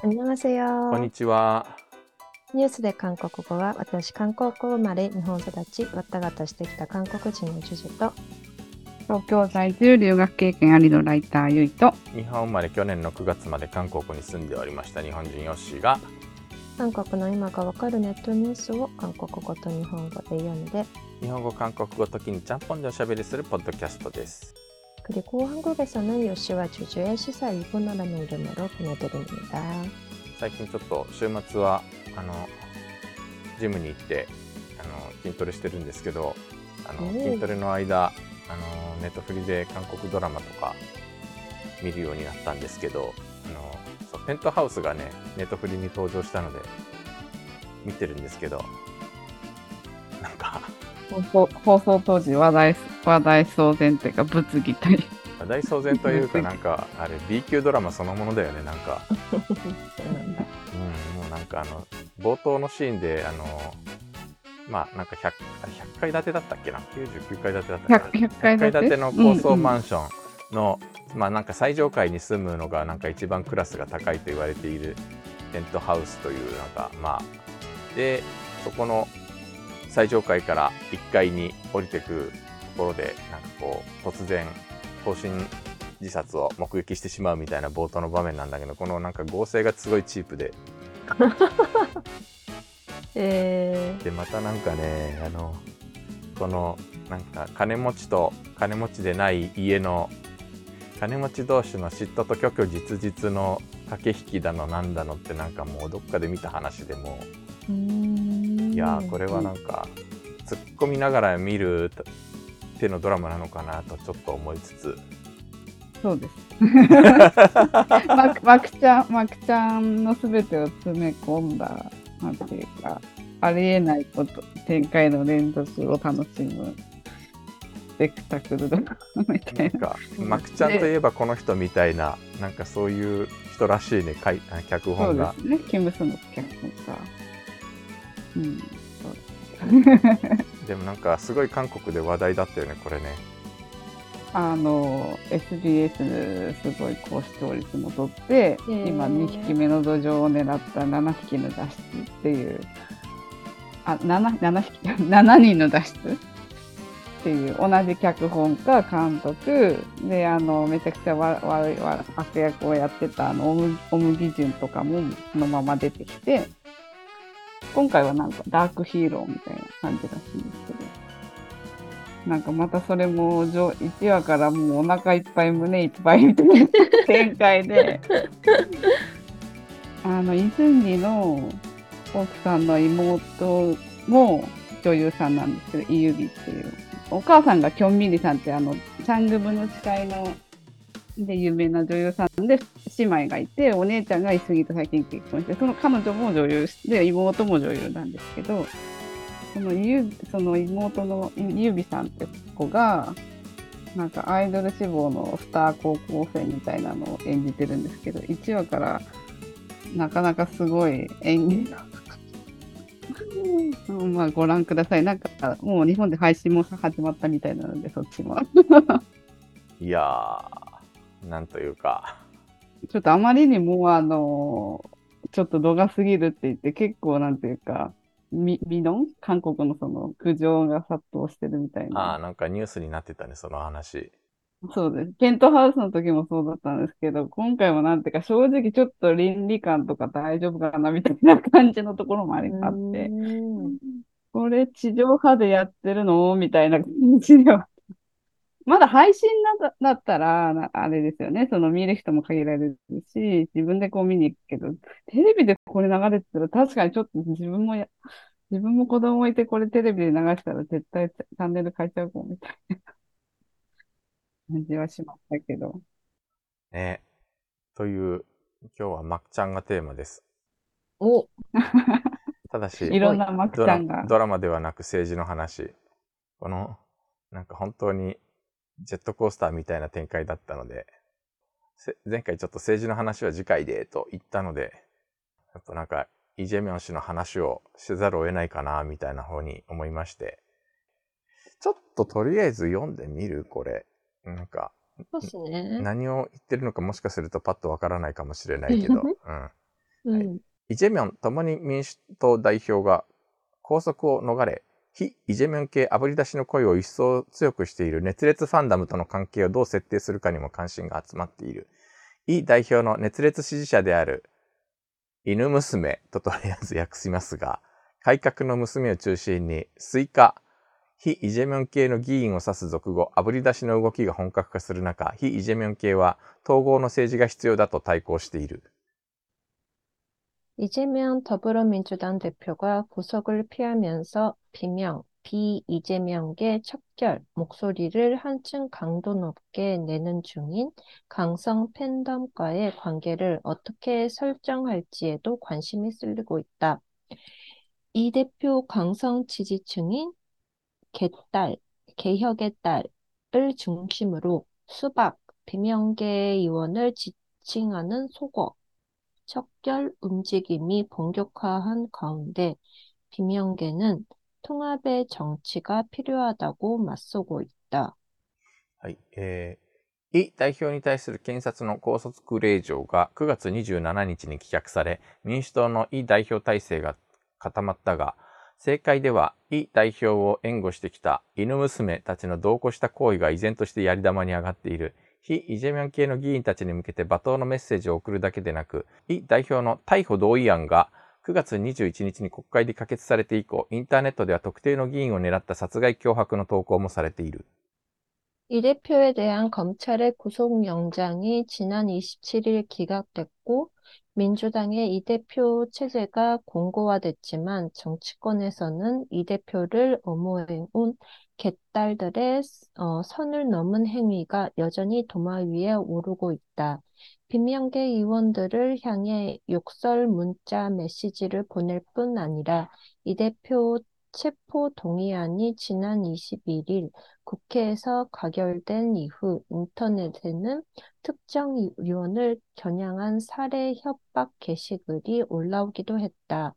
こんにちは。ニュースで韓国語は、私韓国語生まれ日本育ち、わったがたしてきた韓国人のジュジュと、東京在住留学経験ありのライターユイと、日本生まれ去年の9月まで韓国に住んでおりました日本人ヨッシーが、韓国の今がわかるネットニュースを韓国語と日本語で読んで、日本語韓国語時にちゃんぽんでおしゃべりするポッドキャストです。그리고한국에서는요시와주주의시사일본어라는이름으로보내드립니다最近ちょっと週末はジムに行って筋トレしてるんですけど、筋トレの間ネットフリで韓国ドラマとか見るようになったんですけど、そうペントハウスがねネットフリに登場したので見てるんですけど、なんか放送当時話題騒然というか物議という話題騒然というかなんかあれ B 級ドラマそのものだよね、なんかうん、もうなんか冒頭のシーンでまあなんか 100階建てだったっけな、99階建てだったっけな、100階建ての高層マンションの、まあなんか最上階に住むのがなんか一番クラスが高いと言われているペントハウスというなんかまあで、そこの最上階から1階に降りてくところでなんかこう突然投身自殺を目撃してしまうみたいな冒頭の場面なんだけど、このなんか合成がすごいチープで、でまたなんかねこのなんか金持ちと金持ちでない家の金持ち同士の嫉妬と虚々実々の駆け引きだのなんだのってなんかもうどっかで見た話でもういやこれはなんか突っ込みながら見る手のドラマなのかなとちょっと思いつつ、そうですマクちゃんのすべてを詰め込んだなんていうかありえないこと展開の連続を楽しむスペクタクルだみたい なんかマクちゃんといえばこの人みたいななんかそういう人らしいね脚本が、そうですねキムスの脚本が、うんでもなんかすごい韓国で話題だったよねこれね。SBS すごい高視聴率も取って、今2匹目のドジョウを狙った7匹の脱出っていう7人の脱出っていう同じ脚本家監督でめちゃくちゃ悪役をやってたオムギジュンとかもそのまま出てきて。今回はなんかダークヒーローみたいな感じらしいんですけど、なんかまたそれも1話からもうお腹いっぱい胸いっぱいみたいな展開でイ・スンギの奥さんの妹も女優さんなんですけど、イ・ユビっていうお母さんがキョンミリさんってチャングムの誓いので有名な女優さんで姉妹がいて、お姉ちゃんがイスギと最近結婚して、その彼女も女優で妹も女優なんですけど、その妹のユビさんって子がなんかアイドル志望のスター高校生みたいなのを演じてるんですけど、1話からなかなかすごい演技まあご覧ください。なんかもう日本で配信も始まったみたいなのでそっちもいやなんというかちょっとあまりにもちょっと度が過ぎるって言って結構なんていうか美濃韓国のその苦情が殺到してるみたいな。なんかニュースになってたねその話。そうです。ペントハウスの時もそうだったんですけど、今回もなんていうか正直ちょっと倫理観とか大丈夫かなみたいな感じのところもあって、これ地上波でやってるのみたいな感じでは。まだ配信だったら、あれですよね、その見る人も限られるし、自分でこう見に行くけど、テレビでこれ流れてたら、確かにちょっと自分も子供いてこれテレビで流したら絶対チャンネル変えちゃうかもみたいな感じはしましたけど。ね。という、今日はマクちゃんがテーマです。おただし、いろんなマクちゃんが。ドラマではなく政治の話。なんか本当に、ジェットコースターみたいな展開だったので、前回ちょっと政治の話は次回でと言ったので、ちょっとなんかイ・ジェミョン氏の話をせざるを得ないかなみたいな方に思いまして、ちょっととりあえず読んでみるこれなんか、そうですね、何を言ってるのかもしかするとパッとわからないかもしれないけど、うん、はい、イ・ジェミョン共に民主党代表が拘束を逃れ、非イ・ジェミョン系あぶり出しの声を一層強くしている熱烈ファンダムとの関係をどう設定するかにも関心が集まっている。イ代表の熱烈支持者である犬娘ととりあえず訳しますが、改革の娘を中心にスイカ、非イ・ジェミョン系の議員を指す俗語、あぶり出しの動きが本格化する中、非イ・ジェミョン系は統合の政治が必要だと対抗している。イ・ジェミョン더불어민주당 대표가 구속을 피하면서 비명, 비 이재명계 척결 목소리를 한층 강도 높게 내는 중인 강성 팬덤과의 관계를 어떻게 설정할지에도 관심이 쏠리고 있다. 이 대표 강성 지지층인 개딸, 개혁의 딸을 중심으로 수박, 비명계 의원을 지칭하는 속어, 척결 움직임이 본격화한 가운데 비명계는 통합의 정치가 필요하다고 맞서고 있다. イ代表に対する検察の拘束令状が9月27日に棄却され、民主党のイ代表体制が固まったが、政界ではイ代表を援護してきた犬娘たちの同行した行為が依然としてやり玉に上がっている。非イ・ジェミョン系の議員たちに向けて罵倒のメッセージを送るだけでなく、イ代表の逮捕同意案が9月21日に国会で可決されて以降、インターネットでは特定の議員を狙った殺害脅迫の投稿もされている。イ대표에대한검찰의구속영장이지난27일기각됐고、민주당의이 대표 체제가 공고화됐지만 정치권에서는 이 대표를 엄호해온 개딸들의 선을 넘은 행위가 여전히 도마 위에 오르고 있다. 비명계 의원들을 향해 욕설 문자 메시지를 보낼 뿐 아니라 이 대표 체포 동의안이 지난 21일 국회에서 가결된 이후 인터넷에는 특정 의원을 겨냥한 살해 협박 게시글이 올라오기도 했다.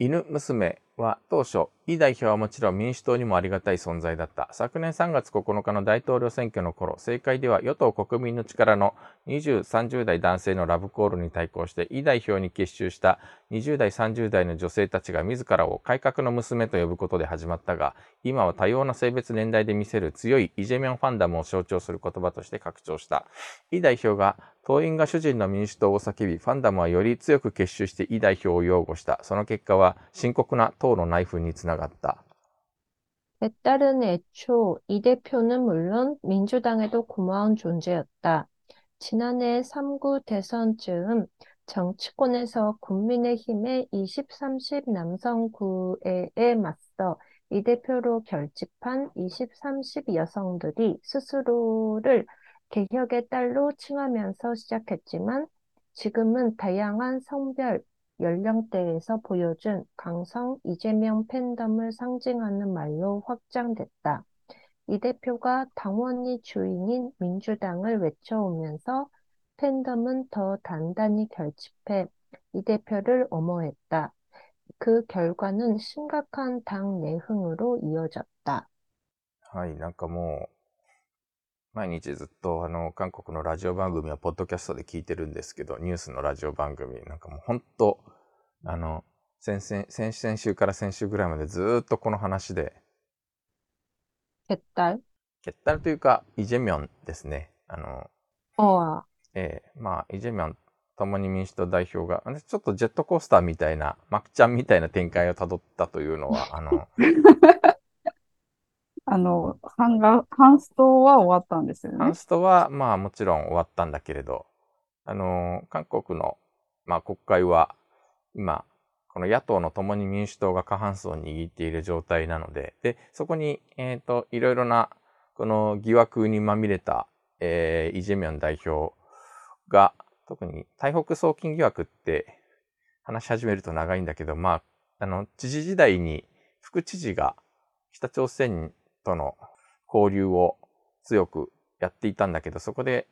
犬娘は当初、イ代表はもちろん民主党にもありがたい存在だった。昨年3月9日の大統領選挙の頃、政界では与党国民の力の20、30代男性のラブコールに対抗して、イ代表に結集した20代、30代の女性たちが自らを改革の娘と呼ぶことで始まったが、今は多様な性別年代で見せる強いイ・ジェミョンファンダムを象徴する言葉として拡張した。イ代表が党員が主人の民主党を叫び、ファンダムはより強く結集してイ代表を擁護した。その結果は深刻な党の内紛につながった。개딸은애초이 대표는물론민주당에도고마운존재였다. 지난해3구 대선즈음정치권에서국민의힘의 20, 30남성구애에맞서이 대표로 결집한 20, 30여성들이 스스로를 개혁의 딸로 칭하면서 시작했지만 지금은 다양한 성별, 연령대에서 보여준 강성 이재명 팬덤을 상징하는 말로 확장됐다. 이 대표가 당원이 주인인 민주당을 외쳐오면서 팬덤은 더 단단히 결집해 이 대표를 엄호했다. 그 결과는 심각한 당 내흥으로 이어졌다. 毎日ずっと韓国のラジオ番組はポッドキャストで聞いてるんですけど、ニュースのラジオ番組なんかもう本当先々週から先週ぐらいまでずっとこの話で、ケッタルというかイ・ジェミョンですね。イ・ジェミョン共に民主党代表がちょっとジェットコースターみたいなマクちゃんみたいな展開をたどったというのはハンストは終わったんですよね。ハンストは、もちろん終わったんだけれど、韓国の、国会は、今、この野党の共に民主党が過半数を握っている状態なので、で、そこに、いろいろな、この疑惑にまみれた、イ・ジェミョン代表が、特に、台北送金疑惑って、話し始めると長いんだけど、知事時代に、副知事が、北朝鮮に、との交流を強くやっていたんだけど、そこで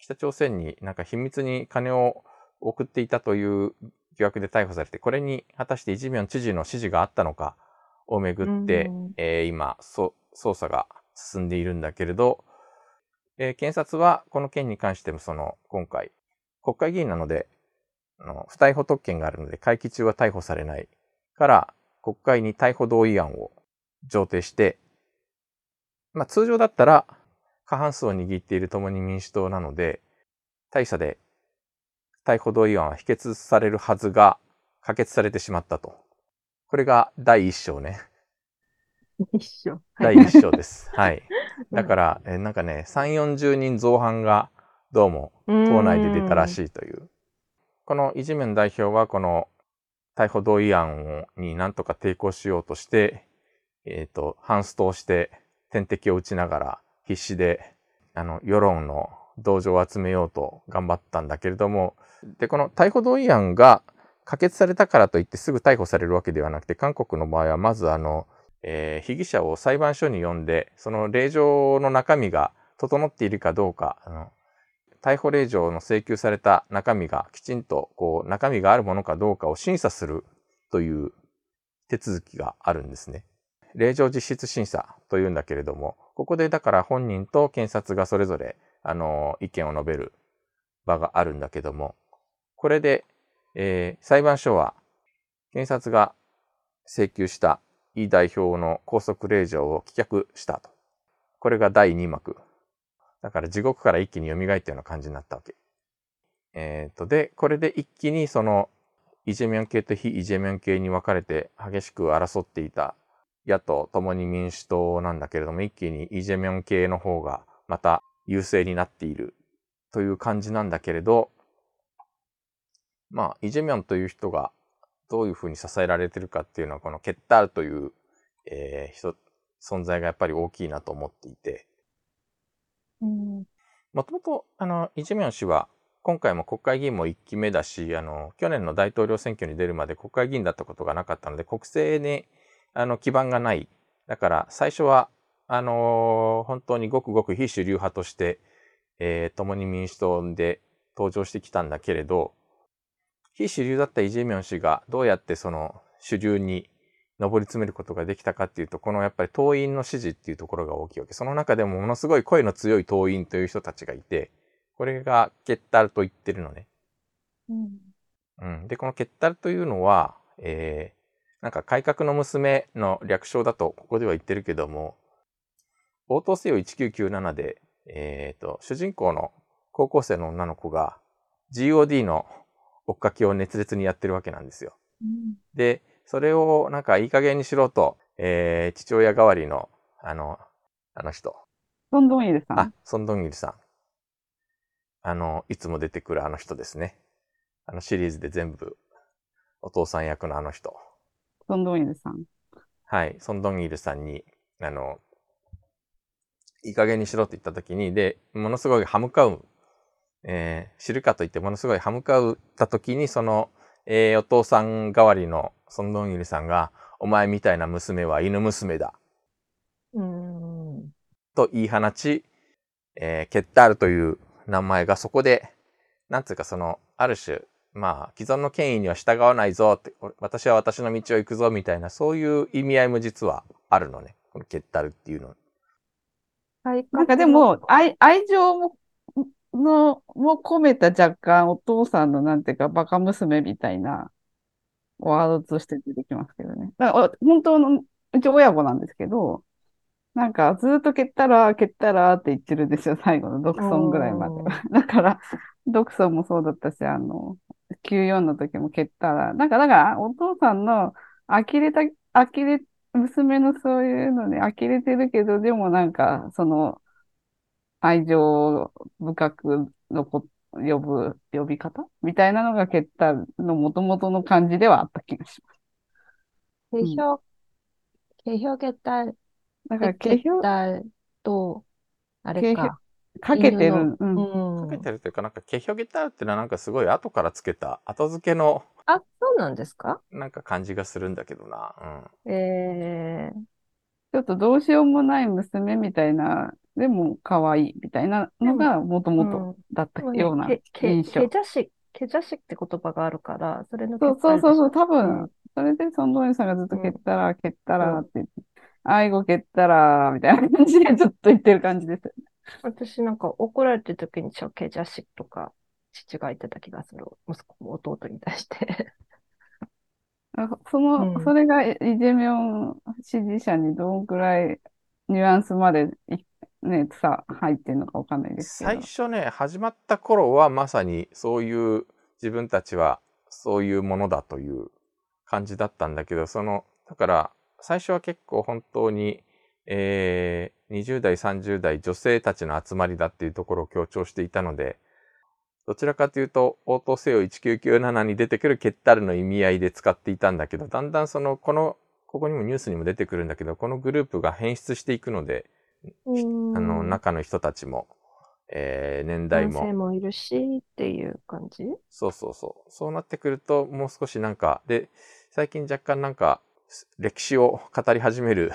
北朝鮮になんか秘密に金を送っていたという疑惑で逮捕されて、これに果たしてイ・ジェミョン知事の指示があったのかをめぐって、今捜査が進んでいるんだけれど、検察はこの件に関しても今回国会議員なので不逮捕特権があるので会期中は逮捕されないから国会に逮捕同意案を上呈して、通常だったら過半数を握っている共に民主党なので大差で逮捕同意案は否決されるはずが可決されてしまったと。これが第一章ね。第一章です。はい。だから、3、40人造反がどうも党内で出たらしいという。このイ・ジェミョン代表はこの逮捕同意案になんとか抵抗しようとして、反ストをして点滴を打ちながら必死で世論の同情を集めようと頑張ったんだけれども、でこの逮捕同意案が可決されたからといってすぐ逮捕されるわけではなくて、韓国の場合はまず被疑者を裁判所に呼んで、その令状の中身が整っているかどうか、逮捕令状の請求された中身がきちんと中身があるものかどうかを審査するという手続きがあるんですね。令状実質審査というんだけれども、ここでだから本人と検察がそれぞれ意見を述べる場があるんだけども、これで、裁判所は検察が請求したイ代表の拘束令状を棄却したと。これが第2幕。だから地獄から一気に蘇ったような感じになったわけ。で、これで一気にそのイ・ジェミョン系と非イ・ジェミョン系に分かれて激しく争っていた野党共に民主党なんだけれども、一気にイ・ジェミョン系の方がまた優勢になっているという感じなんだけれど、イ・ジェミョンという人がどういうふうに支えられてるかっていうのは、このケッタールという、存在がやっぱり大きいなと思っていて、もともとイ・ジェミョン氏は今回も国会議員も1期目だし、去年の大統領選挙に出るまで国会議員だったことがなかったので、国政に基盤がない。だから最初は本当にごくごく非主流派として、共に民主党で登場してきたんだけれど、非主流だったイ・ジェミョン氏がどうやってその主流に上り詰めることができたかっていうと、このやっぱり党員の支持っていうところが大きいわけ。その中でもものすごい声の強い党員という人たちがいて、これがケッタルと言ってるのね。でこのケッタルというのは、改革の娘の略称だとここでは言ってるけども、応答せよ1997で、主人公の高校生の女の子が GOD の追っかけを熱烈にやってるわけなんですよ。で、それをいい加減にしろと、父親代わりの人。ソン・ドンイルさん。ソン・ドンイルさん。いつも出てくる人ですね。シリーズで全部お父さん役の人。ソン・ドンイルさん。はい、ソン・ドンイルさんにいい加減にしろって言ったときに、でものすごい歯向かう。知るかといってものすごい歯向かった時に、その、お父さん代わりのソン・ドンイルさんが、お前みたいな娘は犬娘だ。と言い放ち、ケッタールという名前がそこで、ある種、既存の権威には従わないぞって、私は私の道を行くぞみたいな、そういう意味合いも実はあるのね。このケッタールっていうの。はい、でも、愛情も、も込めた若干お父さんのバカ娘みたいなワードとして出てきますけどね。だから本当のうち親子なんですけど、ずっと蹴ったら蹴ったらって言ってるんですよ、最後のドクソンぐらいまで。だからドクソンもそうだったし、94の時も蹴ったらだからお父さんの娘のそういうのね、呆れてるけど、でもその愛情深くの呼び方みたいなのがケッタルの元々の感じではあった気がします。景表ケッタル。だから景表と、あれか。かけてる。かけてるというか、景表ケッタルってのはすごい後からつけた、後付けの。あ、そうなんですか？感じがするんだけどな。ちょっとどうしようもない娘みたいな、でも可愛いみたいなのがもともとだったような印象。ケジャシって言葉があるから、それのそう、多分、それでソン・ドンイルさんがずっと蹴ったら、蹴ったらって言って、愛語蹴ったら、みたいな感じでずっと言ってる感じです。私怒られてる時にケジャシとか、父が言ってた気がする、息子も弟に対してそれがイ・ジェミョン支持者にどんくらいニュアンスまでね、さ入ってるのかわかんないですけど、最初ね始まった頃はまさにそういう自分たちはそういうものだという感じだったんだけど、そのだから最初は結構本当に、20代30代女性たちの集まりだっていうところを強調していたので、どちらかというと応答せよ1997に出てくるケッタルの意味合いで使っていたんだけど、だんだんここにもニュースにも出てくるんだけど、このグループが変質していくので、中の人たちも、年代も男性もいるしっていう感じ。そうそうそう。そうなってくるともう少しで最近若干歴史を語り始める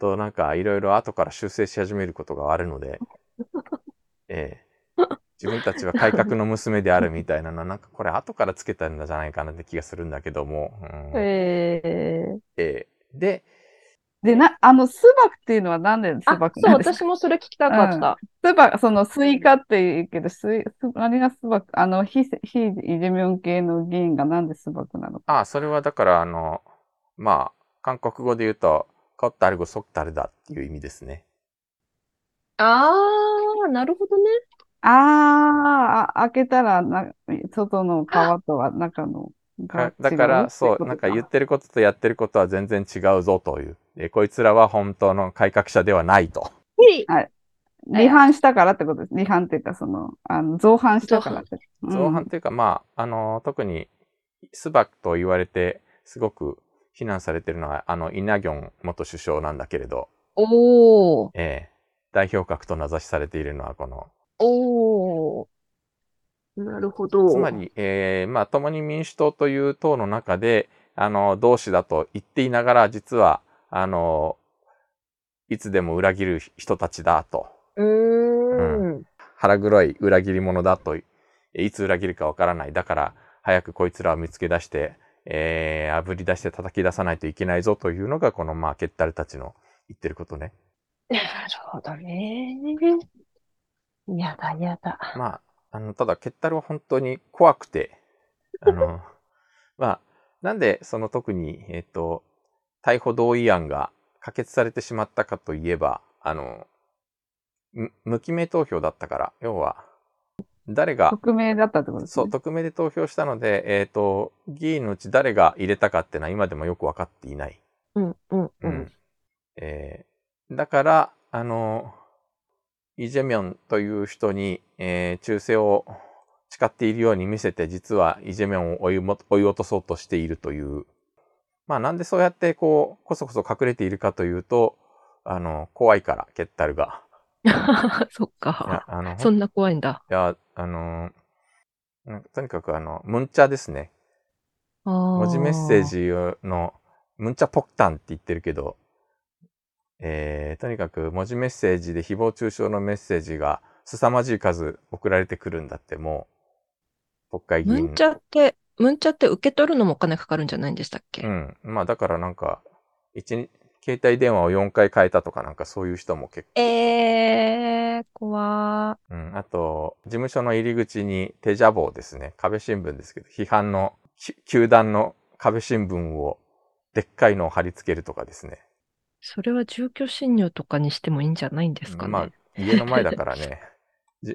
といろいろ後から修正し始めることがあるので、自分たちは改革の娘であるみたいなのはこれ後からつけたんじゃないかなって気がするんだけども、巣箱っていうのは何で巣箱なんですか？そう、私もそれ聞きたかった。巣箱、そのスイカって言うけど、あれが巣箱、非イ・ジェミョン系の議員がなんで巣箱なのか。それはだから韓国語で言うとカッタルゴソッタルだっていう意味ですね。なるほどね。開けたら外の皮とは中のがだからそう言ってることとやってることは全然違うぞという、こいつらは本当の改革者ではないと、はい、離反したからってことです。離反っていうか造反したからって、造反っていうか特にスバクと言われてすごく非難されてるのはイ・ナギョン元首相なんだけれど、代表格と名指しされているのはこのなるほど。つまり、共に民主党という党の中で、同志だと言っていながら、実は、いつでも裏切る人たちだと。腹黒い裏切り者だと、いつ裏切るかわからない。だから、早くこいつらを見つけ出して、炙り出して叩き出さないといけないぞというのが、この、ケッタルたちの言ってることね。なるほどね。やだ。ただケッタルは本当に怖くて、なんで特に逮捕同意案が可決されてしまったかといえば、無記名投票だったから、要は誰が匿名だったってことですね。そう、匿名で投票したので、議員のうち誰が入れたかっていうのは今でもよく分かっていない。だからイ・ジェミョンという人に、忠誠を誓っているように見せて、実はイ・ジェミョンを追い落とそうとしているという。なんでそうやってこそこそ隠れているかというと、怖いから、ケッタルが。そっか。そんな怖いんだ。いや、とにかくムンチャですね。文字メッセージの、ムンチャポクタンって言ってるけど、とにかく文字メッセージで誹謗中傷のメッセージが凄まじい数送られてくるんだって。もう国会議員ムンチャって受け取るのもお金かかるんじゃないんでしたっけ？だから携帯電話を4回変えたとかそういう人も結構怖ー、あと事務所の入り口に手写棒ですね、壁新聞ですけど、批判の球団の壁新聞をでっかいのを貼り付けるとかですね。それは住居侵入とかにしてもいいんじゃないんですかね。家の前だからね。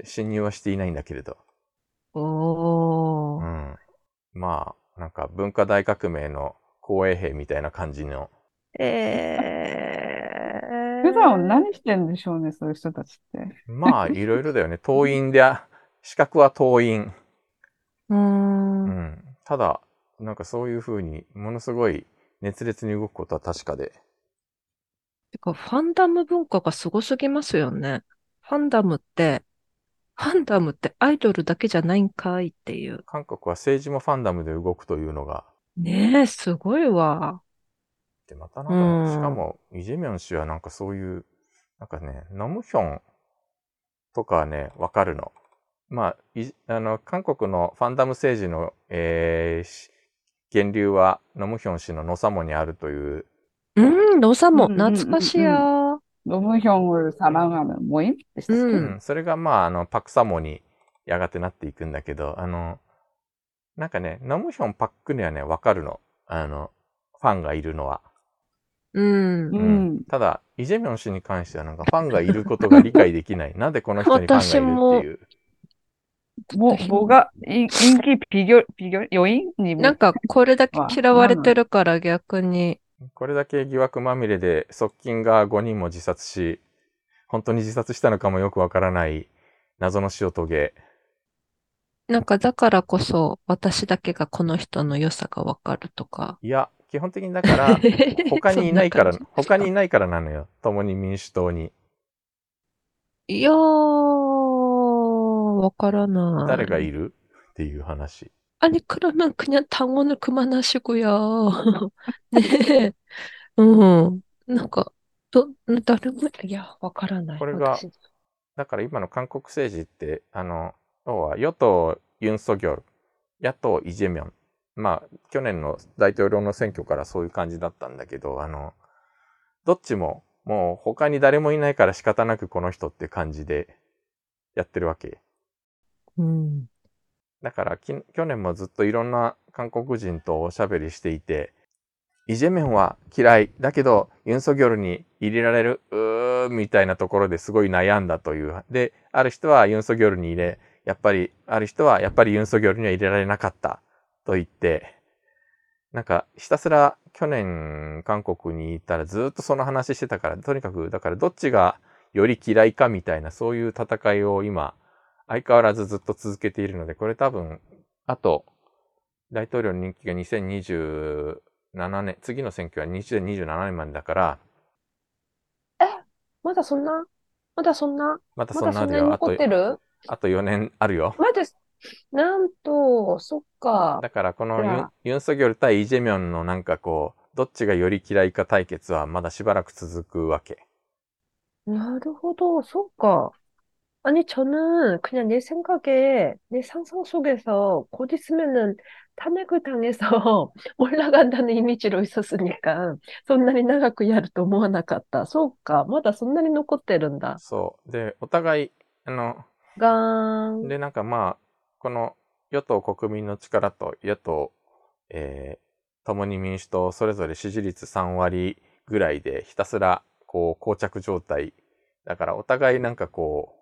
侵入はしていないんだけれど。文化大革命の公衛兵みたいな感じの。普段何してんでしょうね、そういう人たちって。いろいろだよね。党員で、資格は党員。ただ、そういうふうにものすごい熱烈に動くことは確かで。てかファンダム文化がすごすぎますよね。ファンダムってアイドルだけじゃないんかいっていう。韓国は政治もファンダムで動くというのが。ねえ、すごいわ。で、またしかも、イ・ジェミョン氏はそういう、ノムヒョンとかね、わかるの。韓国のファンダム政治の、源流は、ノムヒョン氏のノサモにあるという、ノサモ、懐かしや。ノムヒョンをサラガム、モインでしたっけ？それがパクサモにやがてなっていくんだけど、なんかね、ナムヒョンパックにはね、わかるの。ファンがいるのは。うん。うん、ただ、イ・ジェミョン氏に関しては、なんかファンがいることが理解できない。なんでこの人にファンがいるっていう。뭐가 인기 비결 요인? なんかこれだけ嫌われてるから逆にこれだけ疑惑まみれで側近が5人も自殺し、本当に自殺したのかもよくわからない謎の死を遂げ、なんかだからこそ私だけがこの人の良さがわかるとか、いや基本的にだから他にいないから他にいないからなのよ、共に民主党に。いやーわからない。誰がいるっていう話。아니 그러면 그냥 당원을 그만하시고요. 네. なんか誰もいやわからない。これがだから今の韓国政治って要は与党ユンソギョル、野党イジェミョン。まあ去年の大統領の選挙からそういう感じだったんだけど、どっちももう他に誰もいないから仕方なくこの人って感じでやってるわけ。うん、だから去年もずっといろんな韓国人とおしゃべりしていて、イ・ジェミョンは嫌いだけどユン・ソギョルに入れられるみたいなところですごい悩んだという。で、ある人はユン・ソギョルに入れ、やっぱりある人はやっぱりユン・ソギョルには入れられなかったと言って、なんかひたすら去年韓国に行ったらずっとその話してたから、とにかくだからどっちがより嫌いかみたいな、そういう戦いを今相変わらずずっと続けているので、これ多分、あと、大統領の任期が2027年、次の選挙は2027年までだから。え、まだそんなでは、あと4年あるよ。まだ、なんと、そっか。だから、このユン・ソギョル対イ・ジェミョンのなんかこう、どっちがより嫌いか対決はまだしばらく続くわけ。なるほど、そっか。아니, 저는 그냥 내 생각에, 내 상상 속에서 곧 있으면은 탄핵을 당해서 올라간다는 이미지로 있었으니까, そんなに長くやると思わなかった. そうか、まだそんなに残ってるんだ. そう。で、お互い、で、なんかまあ、この与党国民の力と野党、共に民主党、それぞれ支持率3割ぐらいで、ひたすら、こう、膠着状態。だから、お互いなんかこう、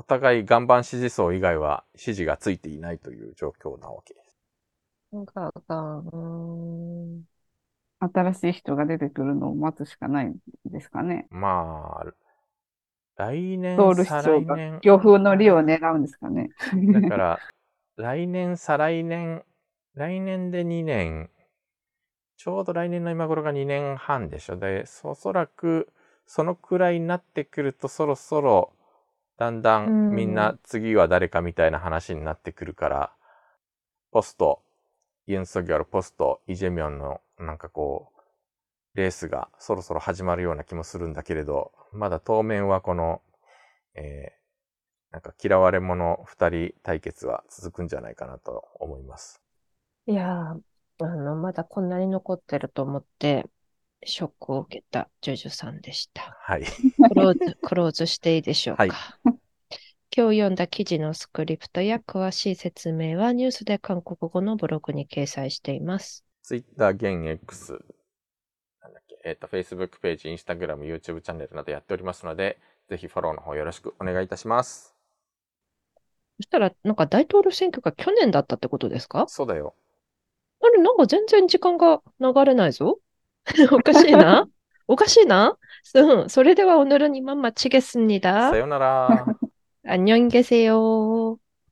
お互い岩盤支持層以外は支持がついていないという状況なわけです。なんか、新しい人が出てくるのを待つしかないんですかね。まあ、来年、ソウル市長が漁夫の利を狙うんですかね。だから、来年、再来年、来年で2年、ちょうど来年の今頃が2年半でしょ。で、おそらくそのくらいになってくるとそろそろ、だんだんみんな次は誰かみたいな話になってくるから、ポスト、ユン・ソギョル、ポスト、イ・ジェミョンのなんかこう、レースがそろそろ始まるような気もするんだけれど、まだ当面はこの、なんか嫌われ者二人対決は続くんじゃないかなと思います。いやー、まだこんなに残ってると思って、ショックを受けたジュジュさんでした。はい。クローズしていいでしょうか。はい、今日読んだ記事のスクリプトや詳しい説明はニュースで韓国語のブログに掲載しています。Twitter、現 X、Facebook ページ、Instagram、YouTube チャンネルなどやっておりますので、ぜひフォローの方よろしくお願いいたします。そしたら、なんか大統領選挙が去年だったってことですか？そうだよ。あれ、なんか全然時間が流れないぞ。おかしいな? それでは오늘은 이만 마치겠습니다. さよなら. 안녕히 계세요.